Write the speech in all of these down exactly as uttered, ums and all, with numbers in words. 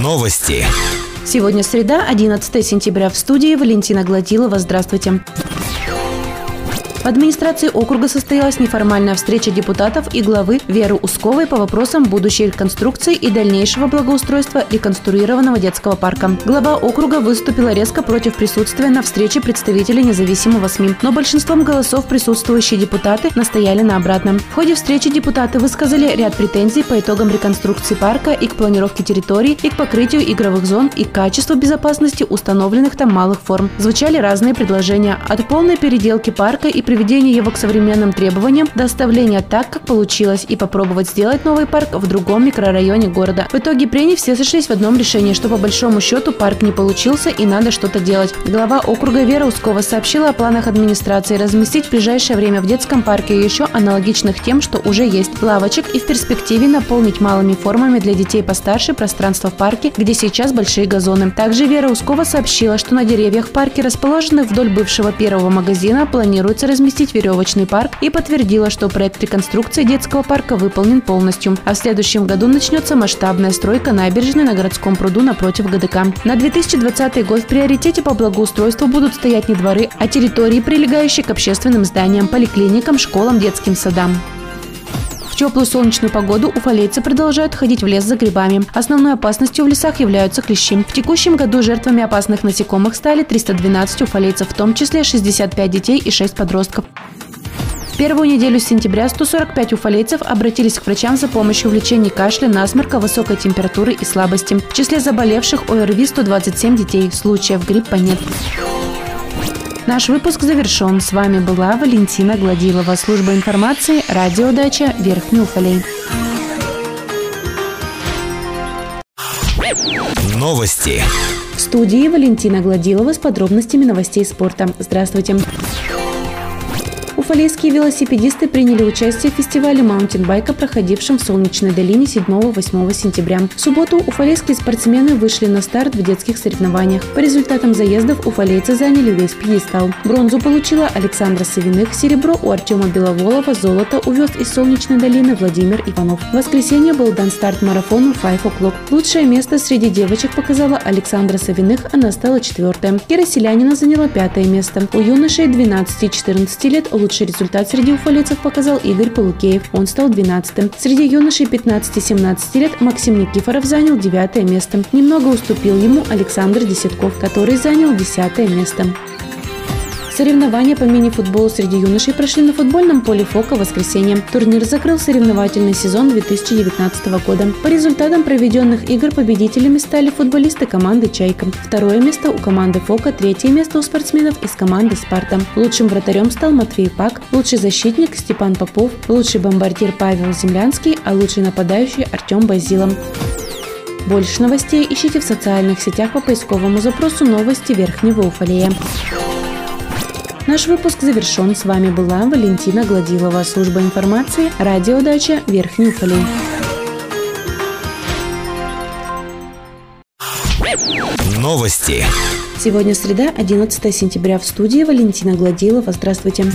Новости. Сегодня среда, одиннадцатое сентября. В студии Валентина Гладилова. Здравствуйте. В администрации округа состоялась неформальная встреча депутатов и главы Веры Усковой по вопросам будущей реконструкции и дальнейшего благоустройства реконструированного детского парка. Глава округа выступила резко против присутствия на встрече представителей независимого СМИ, но большинством голосов присутствующие депутаты настояли на обратном. В ходе встречи депутаты высказали ряд претензий по итогам реконструкции парка и к планировке территории, и к покрытию игровых зон, и к качеству безопасности установленных там малых форм. Звучали разные предложения – от полной переделки парка и приведение его к современным требованиям, до оставления так, как получилось, и попробовать сделать новый парк в другом микрорайоне города. В итоге прений все сошлись в одном решении, что по большому счету парк не получился и надо что-то делать. Глава округа Вера Ускова сообщила о планах администрации разместить в ближайшее время в детском парке еще аналогичных тем, что уже есть, лавочек, и в перспективе наполнить малыми формами для детей постарше пространство в парке, где сейчас большие газоны. Также Вера Ускова сообщила, что на деревьях в парке, расположенных вдоль бывшего первого магазина, планируется разместить разместить веревочный парк, и подтвердила, что проект реконструкции детского парка выполнен полностью. А в следующем году начнется масштабная стройка набережной на городском пруду напротив ГДК. На две тысячи двадцатый год в приоритете по благоустройству будут стоять не дворы, а территории, прилегающие к общественным зданиям, поликлиникам, школам, детским садам. В теплую солнечную погоду уфалейцы продолжают ходить в лес за грибами. Основной опасностью в лесах являются хлещи. В текущем году жертвами опасных насекомых стали триста двенадцать уфалейцев, в том числе шестьдесят пять детей и шесть подростков. Первую неделю сентября сто сорок пять уфалейцев обратились к врачам за помощью в лечении кашля, насморка, высокой температуры и слабости. В числе заболевших ОРВИ сто двадцать семь детей. Случаев гриппа нет. Наш выпуск завершен. С вами была Валентина Гладилова. Служба информации «Радио Дача», Верхний Уфалей. Новости. В студии Валентина Гладилова с подробностями новостей спорта. Здравствуйте. Уфалейские велосипедисты приняли участие в фестивале маунтинбайка, проходившем в Солнечной долине седьмого-восьмого сентября. В субботу уфалейские спортсмены вышли на старт в детских соревнованиях. По результатам заездов уфалейцы заняли весь пьедестал. Бронзу получила Александра Савиных, серебро у Артема Беловолова, золото увез из Солнечной долины Владимир Иванов. В воскресенье был дан старт марафону пять о'клок. Лучшее место среди девочек показала Александра Савиных, она стала четвертой. Кира Селянина заняла пятое место. У юношей двенадцати-четырнадцати лет лучше Лучший результат среди уфалейцев показал Игорь Полукеев. Он стал двенадцатым. Среди юношей пятнадцати-семнадцати лет Максим Никифоров занял девятое место. Немного уступил ему Александр Десятков, который занял десятое место. Соревнования по мини-футболу среди юношей прошли на футбольном поле Фока в воскресенье. Турнир закрыл соревновательный сезон две тысячи девятнадцатого года. По результатам проведенных игр победителями стали футболисты команды «Чайка». Второе место у команды «Фока», третье место у спортсменов из команды «Спарта». Лучшим вратарем стал Матвей Пак, лучший защитник Степан Попов, лучший бомбардир Павел Землянский, а лучший нападающий Артем Базила. Больше новостей ищите в социальных сетях по поисковому запросу «Новости Верхнего Уфалея». Наш выпуск завершен. С вами была Валентина Гладилова, служба информации «Радио Дача», Верхний Уфалей. Новости. Сегодня среда, одиннадцатое сентября. В студии Валентина Гладилова. Здравствуйте.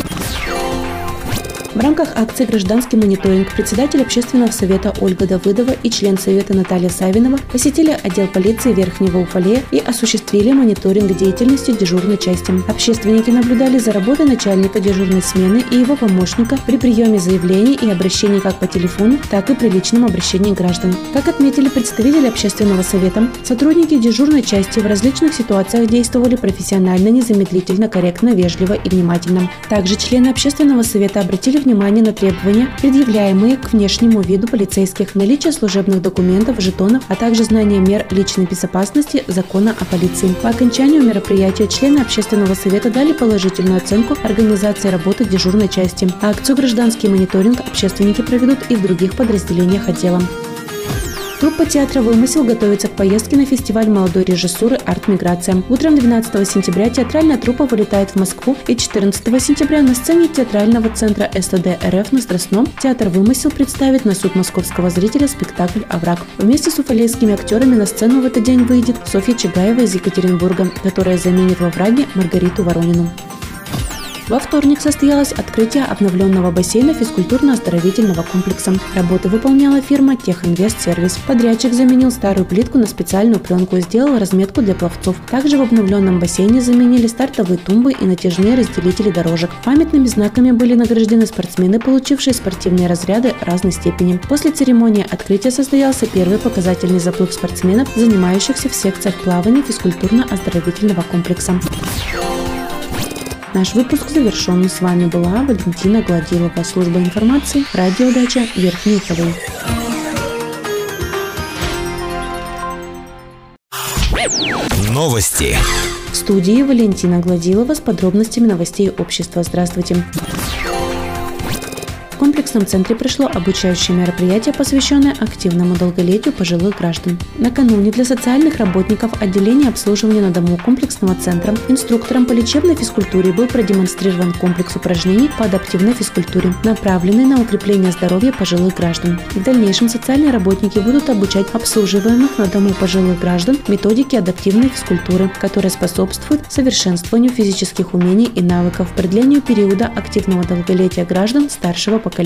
В рамках акции «Гражданский мониторинг» председатель общественного совета Ольга Давыдова и член совета Наталья Савинова посетили отдел полиции Верхнего Уфалея и осуществили мониторинг деятельности дежурной части. Общественники наблюдали за работой начальника дежурной смены и его помощника при приеме заявлений и обращений как по телефону, так и при личном обращении граждан. Как отметили представители общественного совета, сотрудники дежурной части в различных ситуациях действовали профессионально, незамедлительно, корректно, вежливо и внимательно. Также члены общественного совета обратили внимание на требования, предъявляемые к внешнему виду полицейских, наличие служебных документов, жетонов, а также знание мер личной безопасности, закона о полиции. По окончанию мероприятия члены общественного совета дали положительную оценку организации работы дежурной части. Акцию «Гражданский мониторинг» общественники проведут и в других подразделениях отдела. Группа театра «Вымысел» готовится к поездке на фестиваль молодой режиссуры «Арт-миграция». Утром двенадцатого сентября театральная труппа вылетает в Москву, и четырнадцатого сентября на сцене театрального центра СДРФ на Страстном театр «Вымысел» представит на суд московского зрителя спектакль «Овраг». Вместе с уфалейскими актерами на сцену в этот день выйдет Софья Чигаева из Екатеринбурга, которая заменит в «Овраге» Маргариту Воронину. Во вторник состоялось открытие обновленного бассейна физкультурно-оздоровительного комплекса. Работы выполняла фирма «Техинвестсервис». Подрядчик заменил старую плитку на специальную пленку и сделал разметку для пловцов. Также в обновленном бассейне заменили стартовые тумбы и натяжные разделители дорожек. Памятными знаками были награждены спортсмены, получившие спортивные разряды разной степени. После церемонии открытия состоялся первый показательный заплыв спортсменов, занимающихся в секциях плавания физкультурно-оздоровительного комплекса. Наш выпуск завершен. С вами была Валентина Гладилова, служба информации, Радио Дача, Верхний Уфалей. Новости. В студии Валентина Гладилова с подробностями новостей общества. Здравствуйте. В комплексном центре прошло обучающее мероприятие, посвященное активному долголетию пожилых граждан. Накануне для социальных работников отделения обслуживания на дому комплексного центра инструктором по лечебной физкультуре был продемонстрирован комплекс упражнений по адаптивной физкультуре, направленный на укрепление здоровья пожилых граждан. В дальнейшем социальные работники будут обучать обслуживаемых на дому пожилых граждан методике адаптивной физкультуры, которая способствует совершенствованию физических умений и навыков, продлению периода активного долголетия граждан старшего поколения.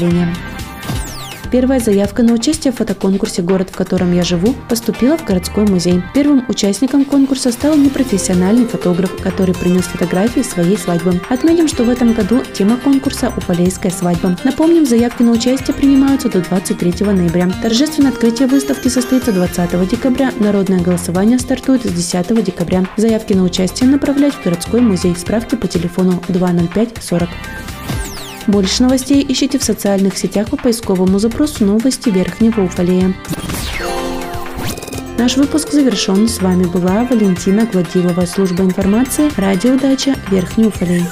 Первая заявка на участие в фотоконкурсе «Город, в котором я живу» поступила в городской музей. Первым участником конкурса стал непрофессиональный фотограф, который принес фотографии своей свадьбы. Отметим, что в этом году тема конкурса «Уфалейская свадьба». Напомним, заявки на участие принимаются до двадцать третьего ноября. Торжественное открытие выставки состоится двадцатого декабря. Народное голосование стартует с десятого декабря. Заявки на участие направлять в городской музей. Справки по телефону два ноль пять сорок. Больше новостей ищите в социальных сетях по поисковому запросу «Новости Верхнего Уфалея». Наш выпуск завершен. С вами была Валентина Гладилова, служба информации, Радио Дача, Верхний Уфалей.